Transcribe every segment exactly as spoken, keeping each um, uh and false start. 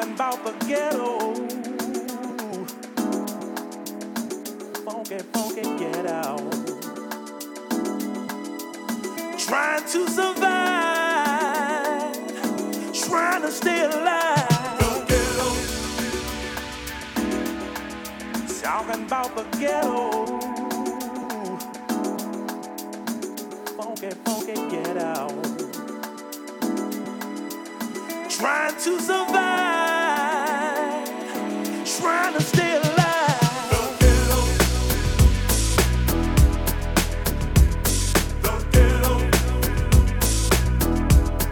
talking about the ghetto. Funky, funky, get out. Trying to survive, trying to stay alive. The ghetto. Talking about the ghetto. Funky, funky, get out. Trying to survive, trying to stay alive. The ghetto, the ghetto, the ghetto, the ghetto, the ghetto.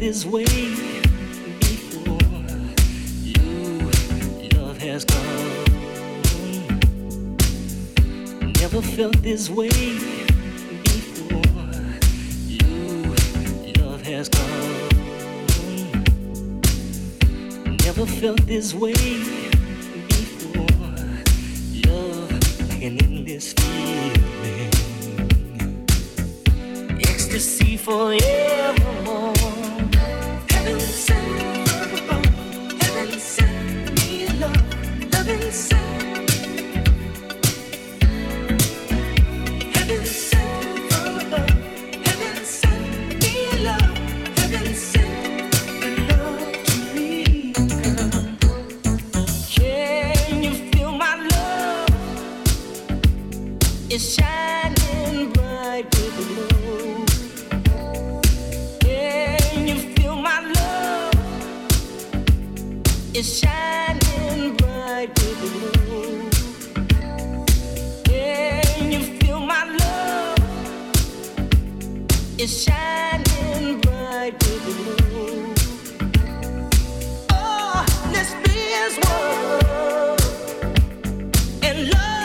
this way before. You, love has come. Never felt this way before. You, love has come. Never felt this way before. Love and in this feeling. Ecstasy forevermore. Heaven sent love above. Heaven sent me love. Heaven sent. Heaven sent from above. Heaven sent me love. Heaven sent the love to me. Can you feel my love? It's shining bright with the moon. It's shining bright with the moon. Can you feel my love? It's shining bright with the moon. Oh, let's be as one and love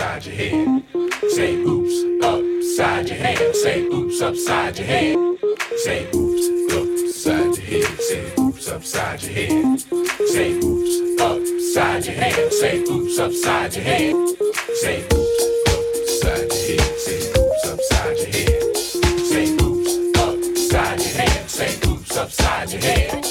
upside your head. Say oops upside your head. Say oops upside your head. Say oops upside your head. Say oops upside your head. Say oops upside your head. Say oops upside your head. Say oops upside your head. Say oops upside your head. Say oops upside your head. Say oops upside your head.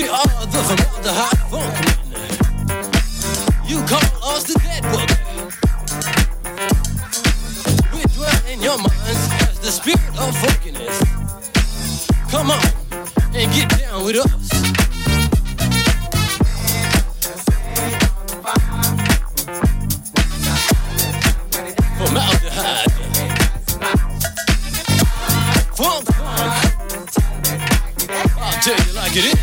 We are the Vermonda Funk Men. You call us the Dead Book. We dwell in your minds as the spirit of funkiness. Come on and get down with us. Get it?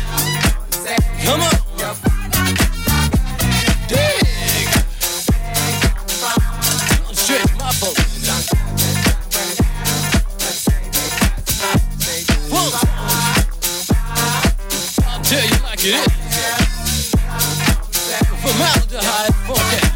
Come on. Dig. Don't stretch my boat. Whoa. I'll tell you like it is. Formaldehyde. Okay.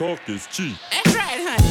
Talk is cheap. That's right, honey.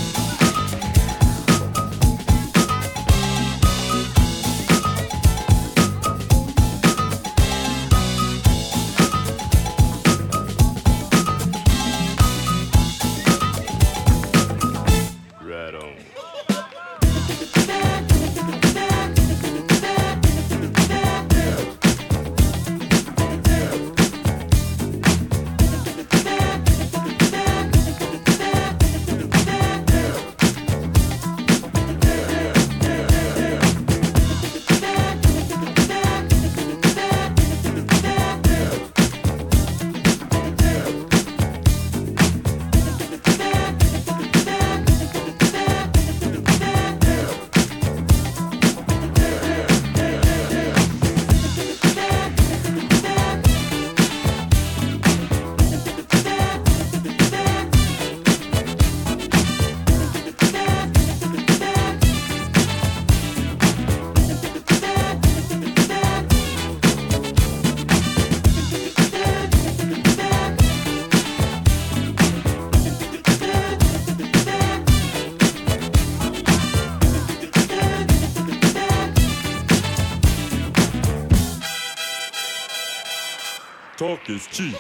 Talk is cheap.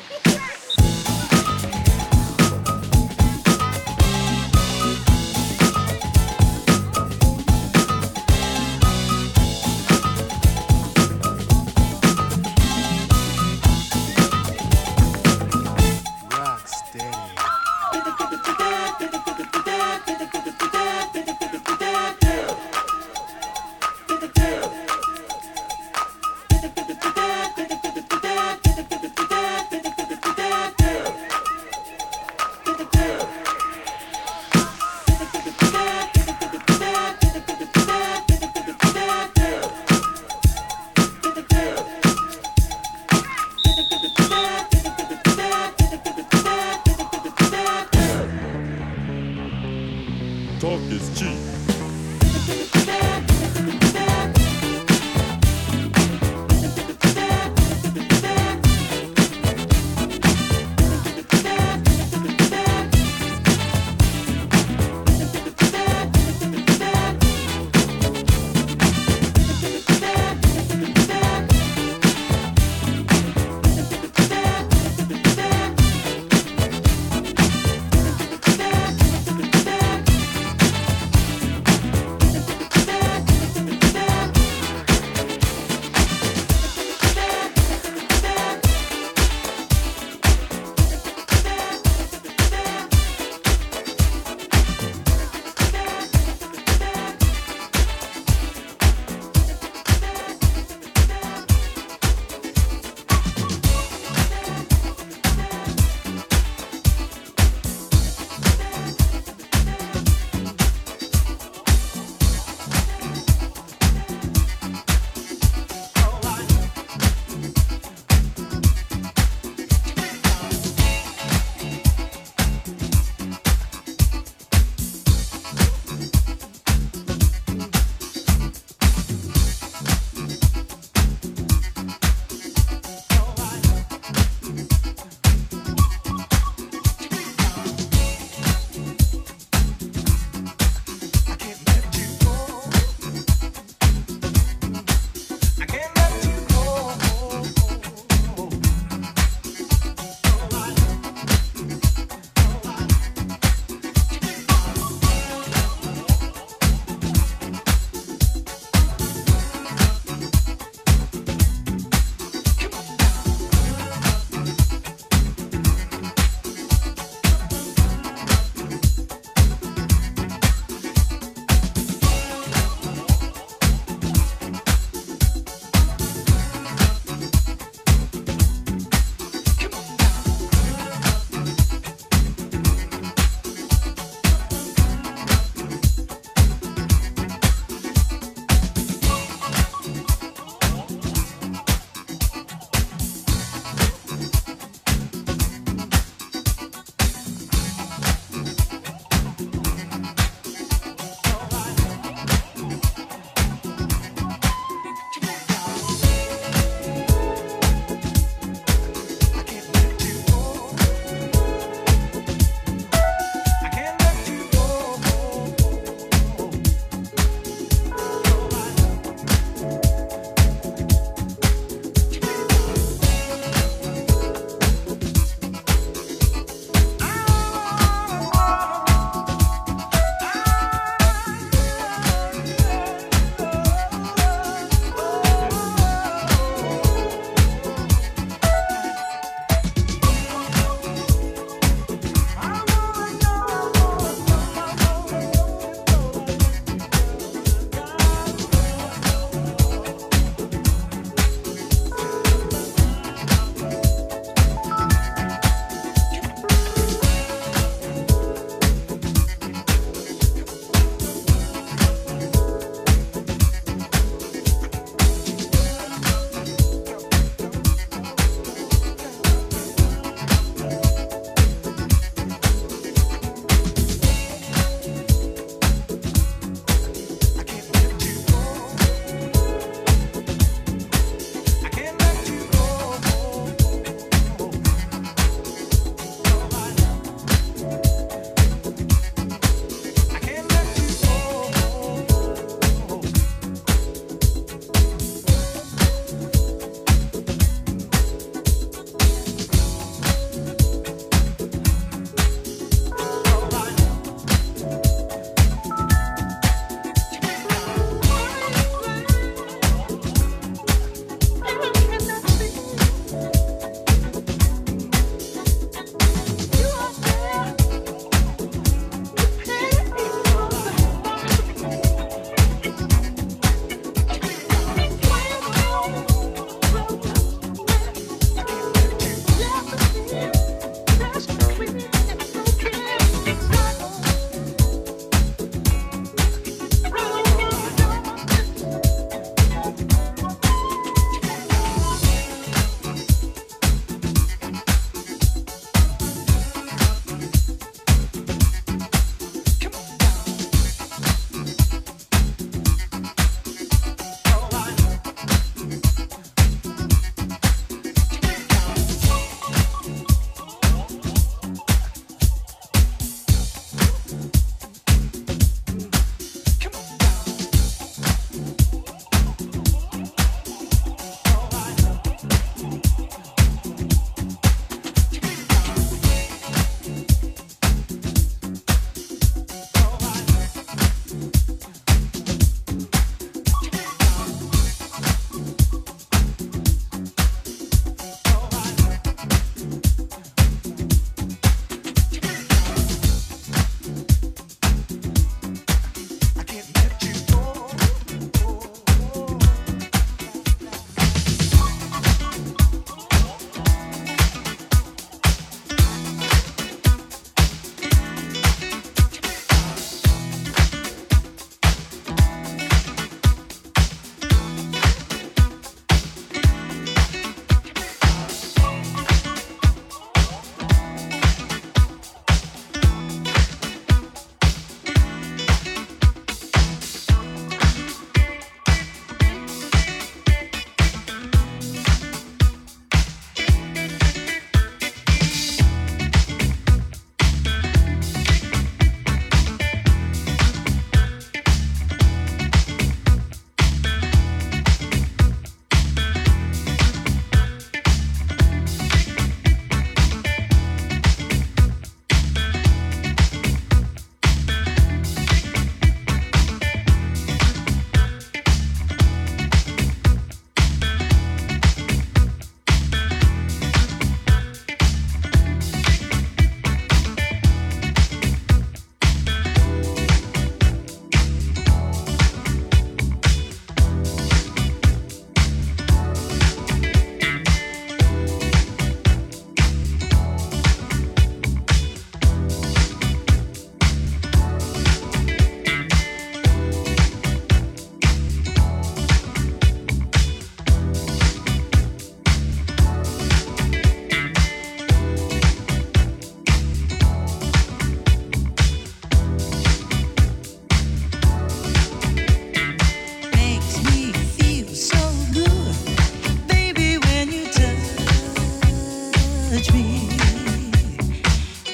touch me.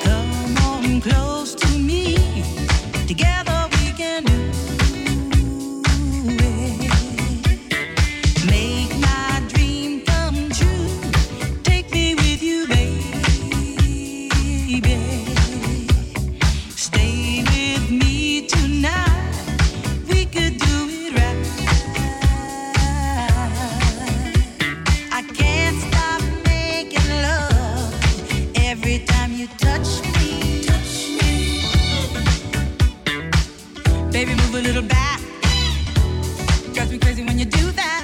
Come on close to me. Together we can do it. Make my dream come true. Take me with you, baby. Stay with me tonight. We could do it right. I can't stop making love every time you touch me. Baby, move a little back. Drives me crazy when you do that.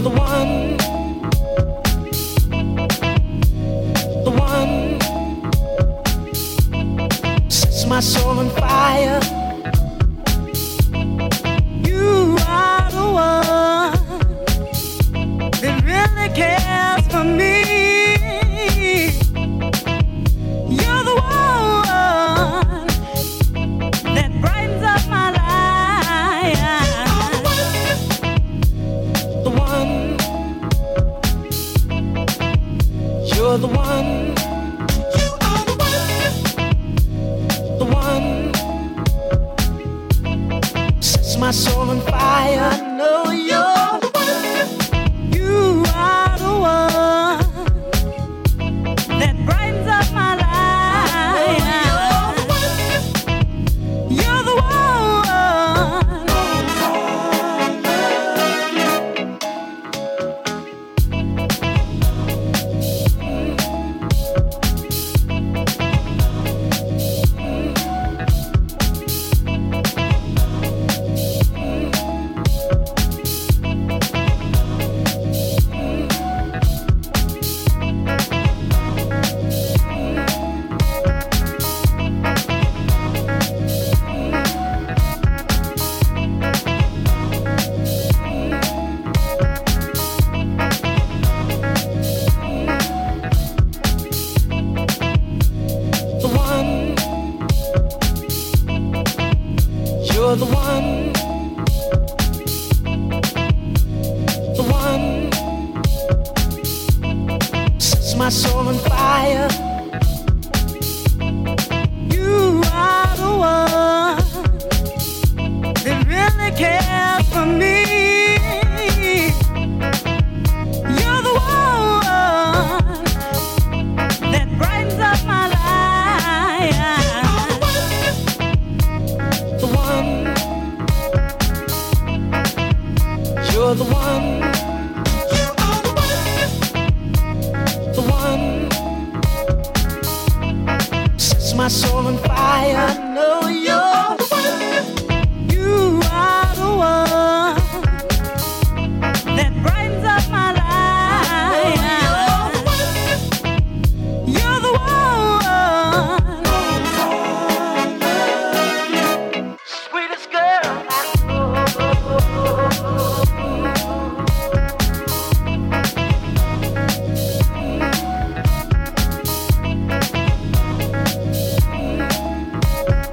you're the one, the one, sets my soul on fire. You are the one that really cares for me. You're the one that brightens up my life. You're the one, you are the one, the one, sets my soul on fire. I know you're the one, you are the one, that brightens up my life. You're the one, you're the one. You're the one, the one, sets my soul on fire. You are the one that really cares for me. You're the one that brightens up my life. You're the one, you are the one, the one, sets my soul on fire. I know you're the one, you are the one, that brightens up my life. You're the one, you're the one, sweetest girl I know. Thank you.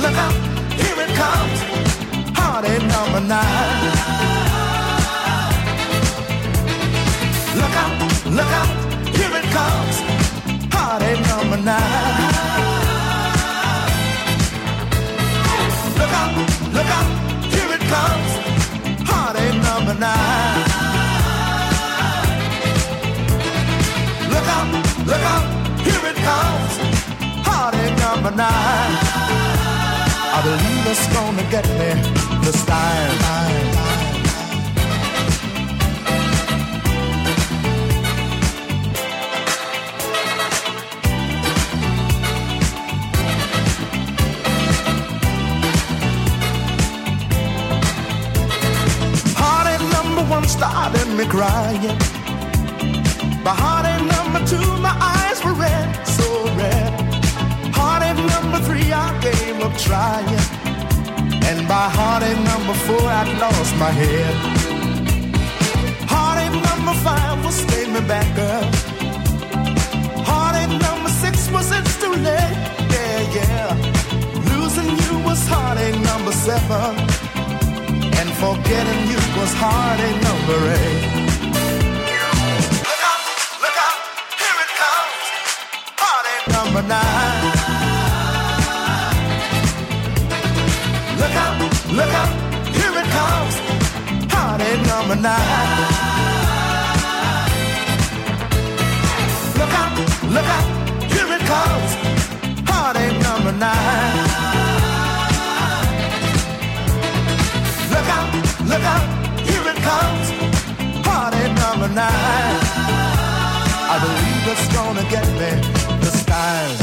Look out, here it comes, party number nine. Look out, look out, here it comes, party number nine. Look out, look out, here it comes, party number nine. Look out, look out, here it comes, party number nine. I believe it's gonna get me this time. Party number one started me crying. By party number two, my eyes were red, so red. Party number three, I gave up trying, and by heartache number four, I'd lost my head. Heartache number five was staying me back up. Heartache number six was it's too late, yeah, yeah. Losing you was heartache number seven, and forgetting you was heartache number eight. Look out, look out, here it comes, heartache number nine. Look out, look out, here it comes, party number nine. Look out, look out, here it comes, party number nine. Look out, look out, here it comes, party number nine. I believe it's gonna get me this time.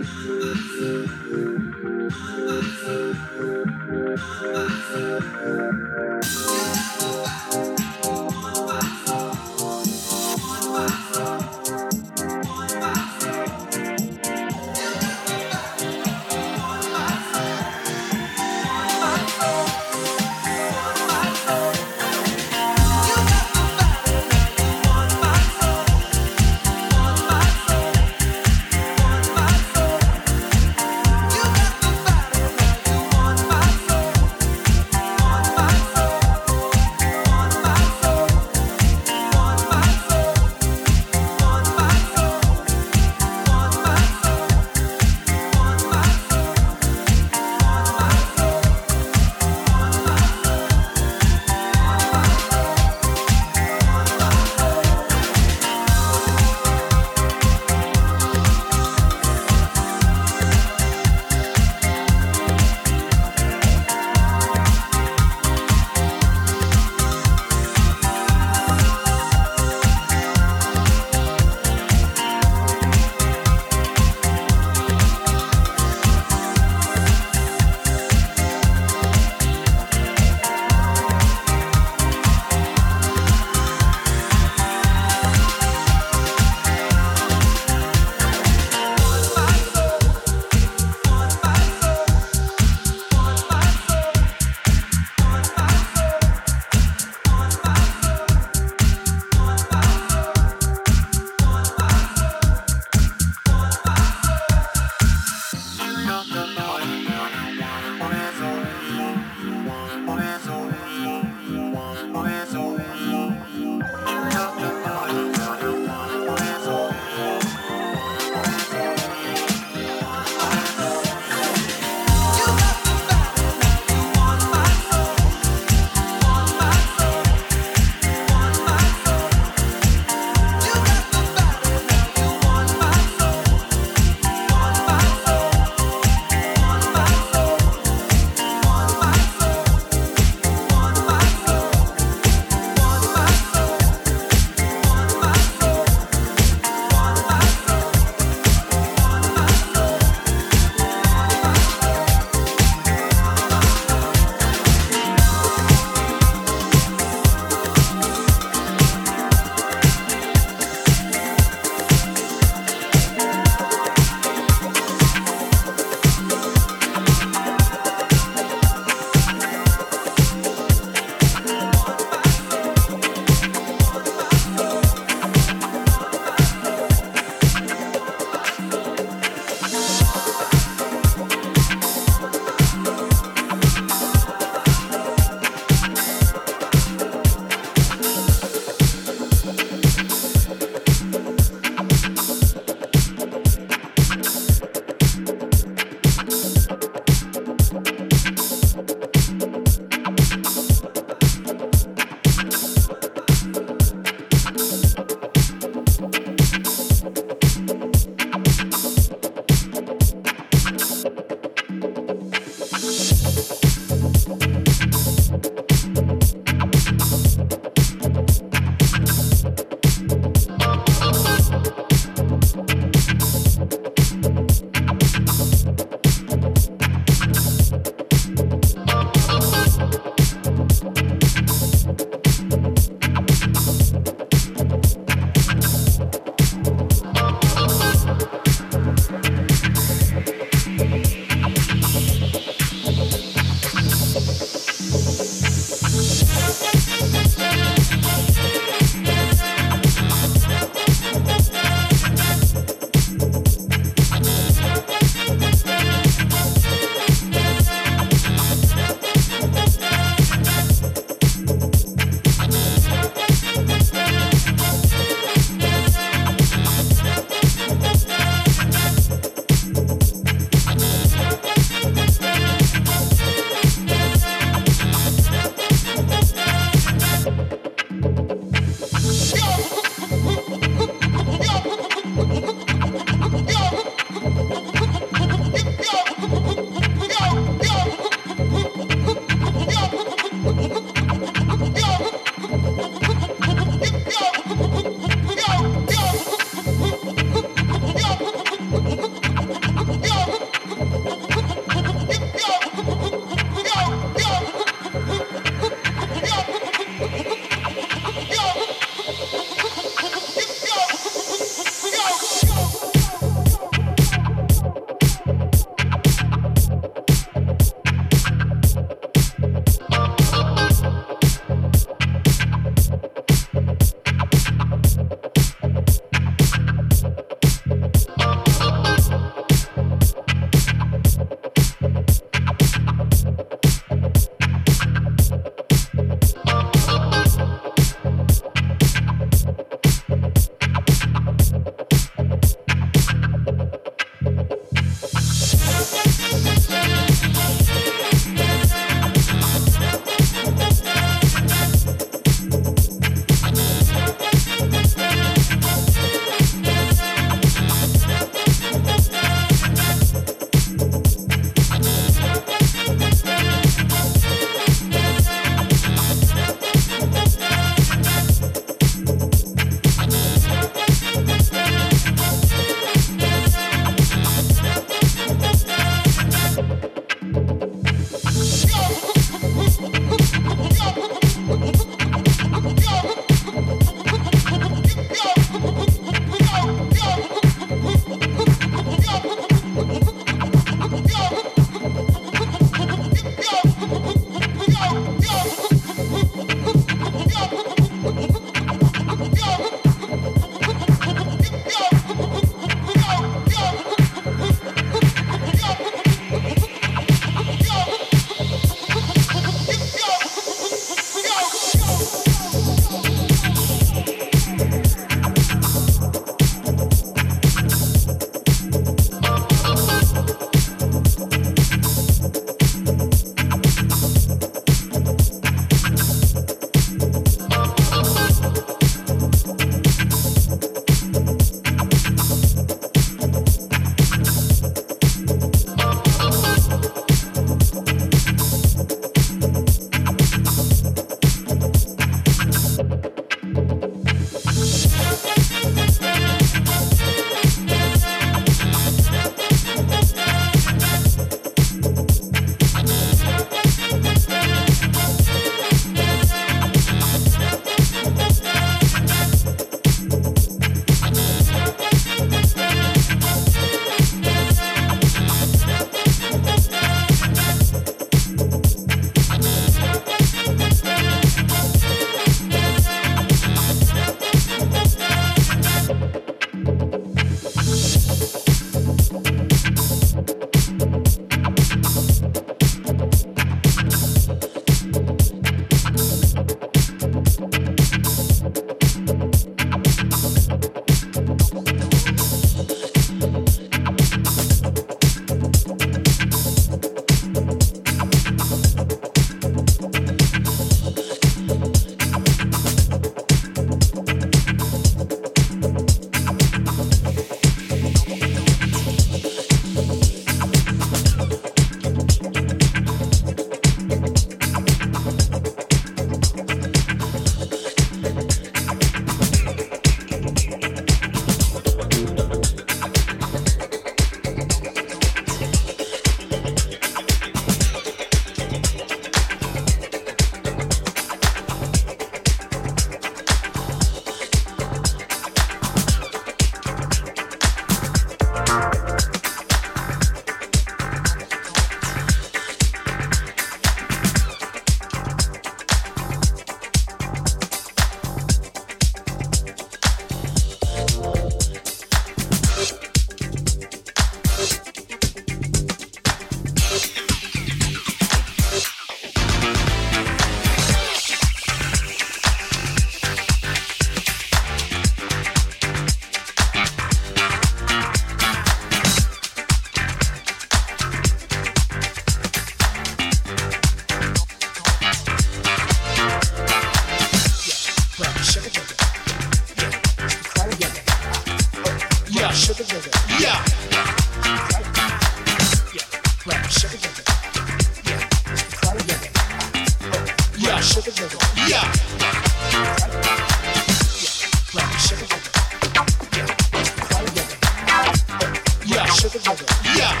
sugar, sugar. Yeah.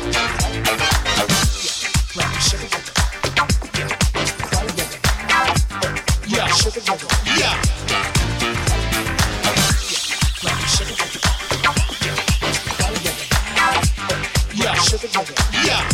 Yeah. Sugar, sugar. Yeah. Sugar, sugar. Yeah. Yeah. Sugar, sugar. Yeah.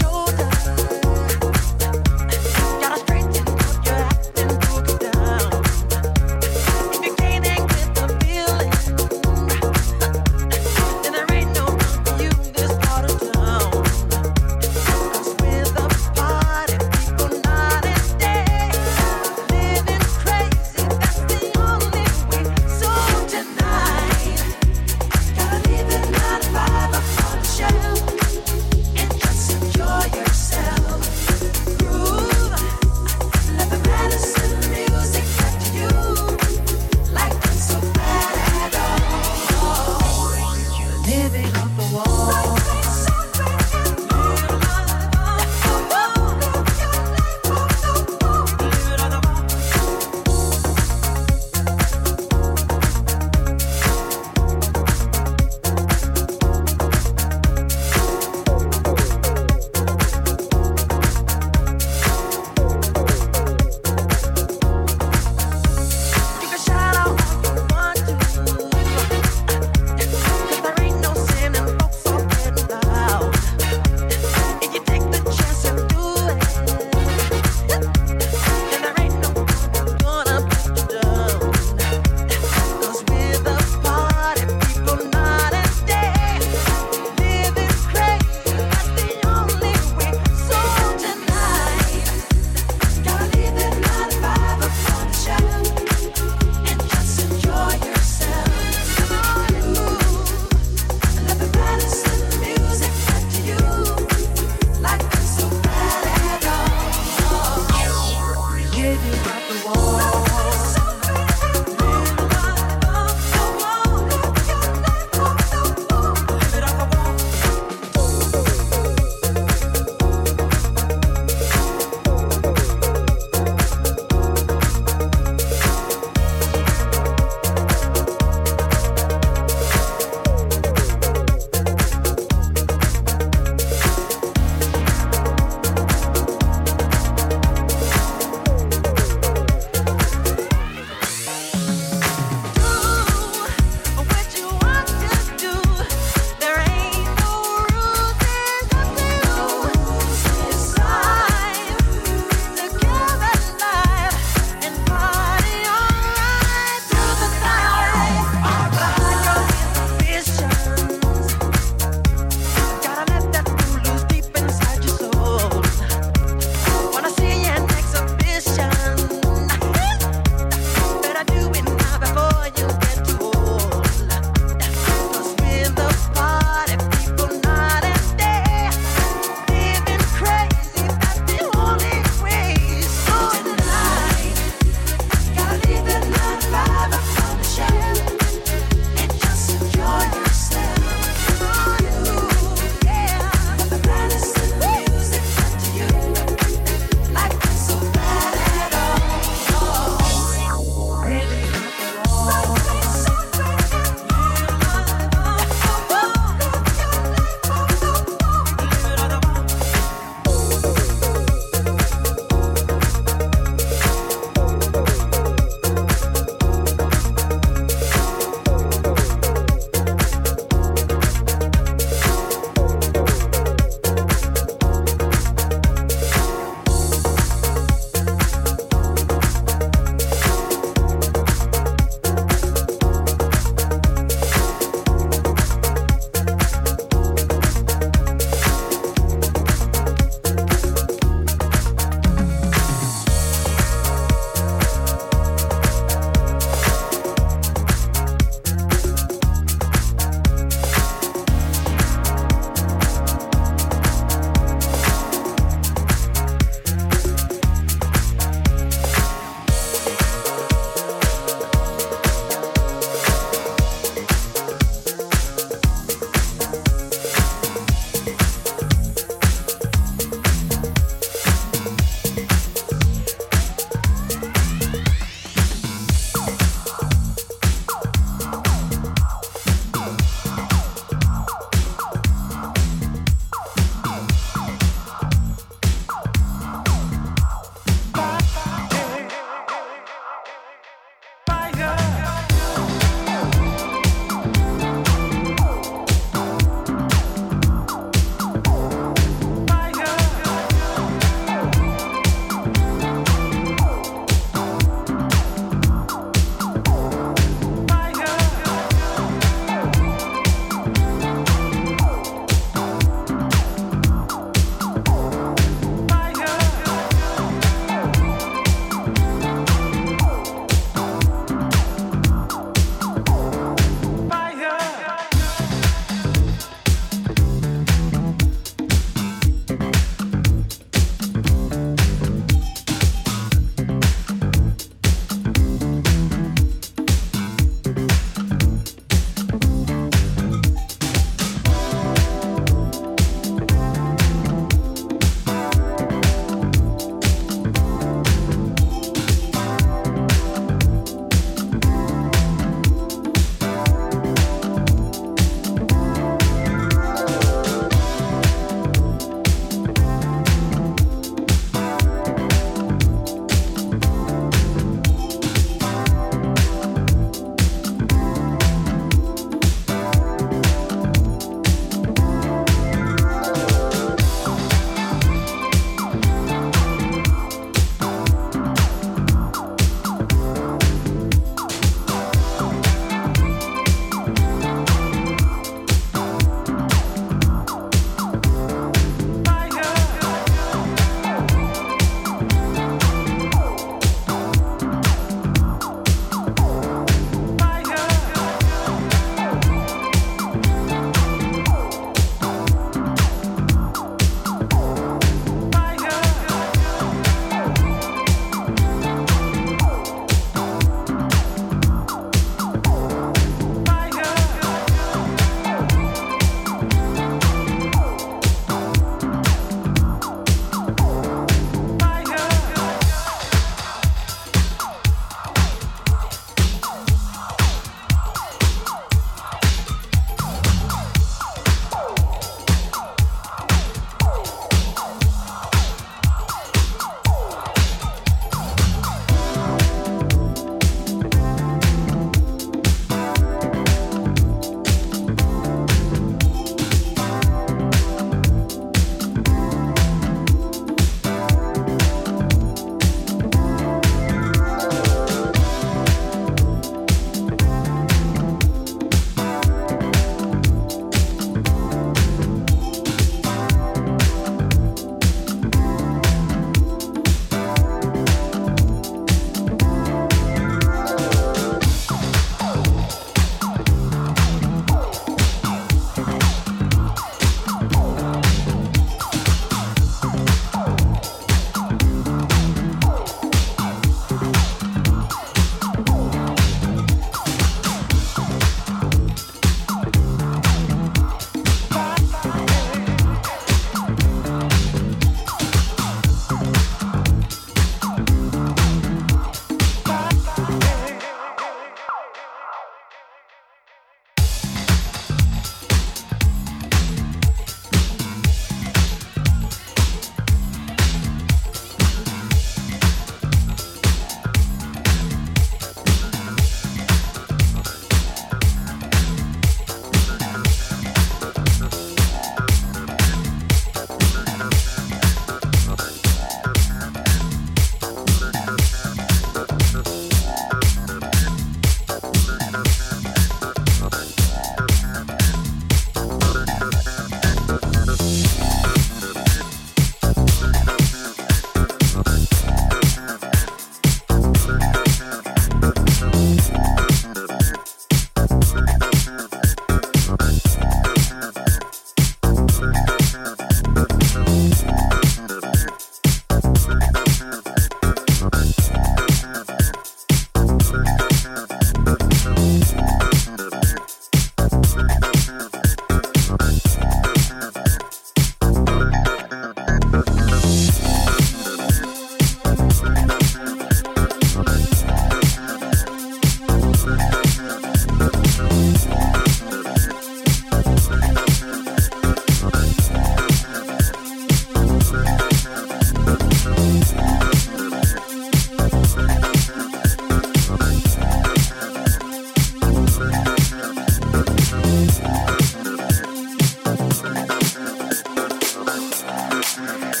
Thank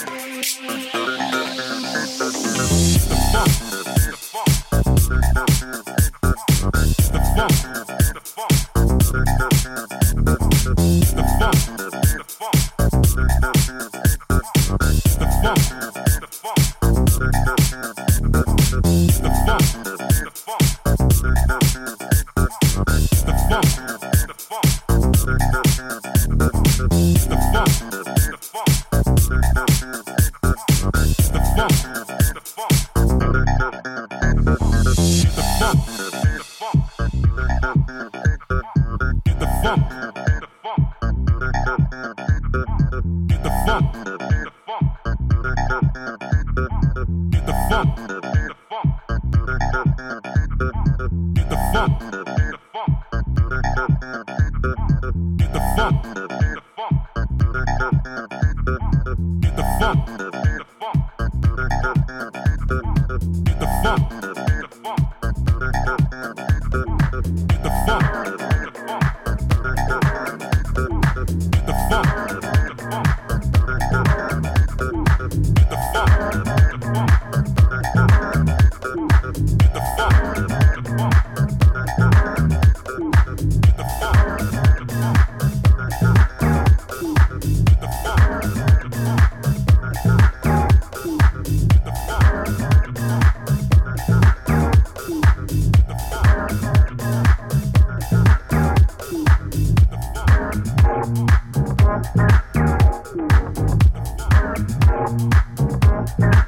you.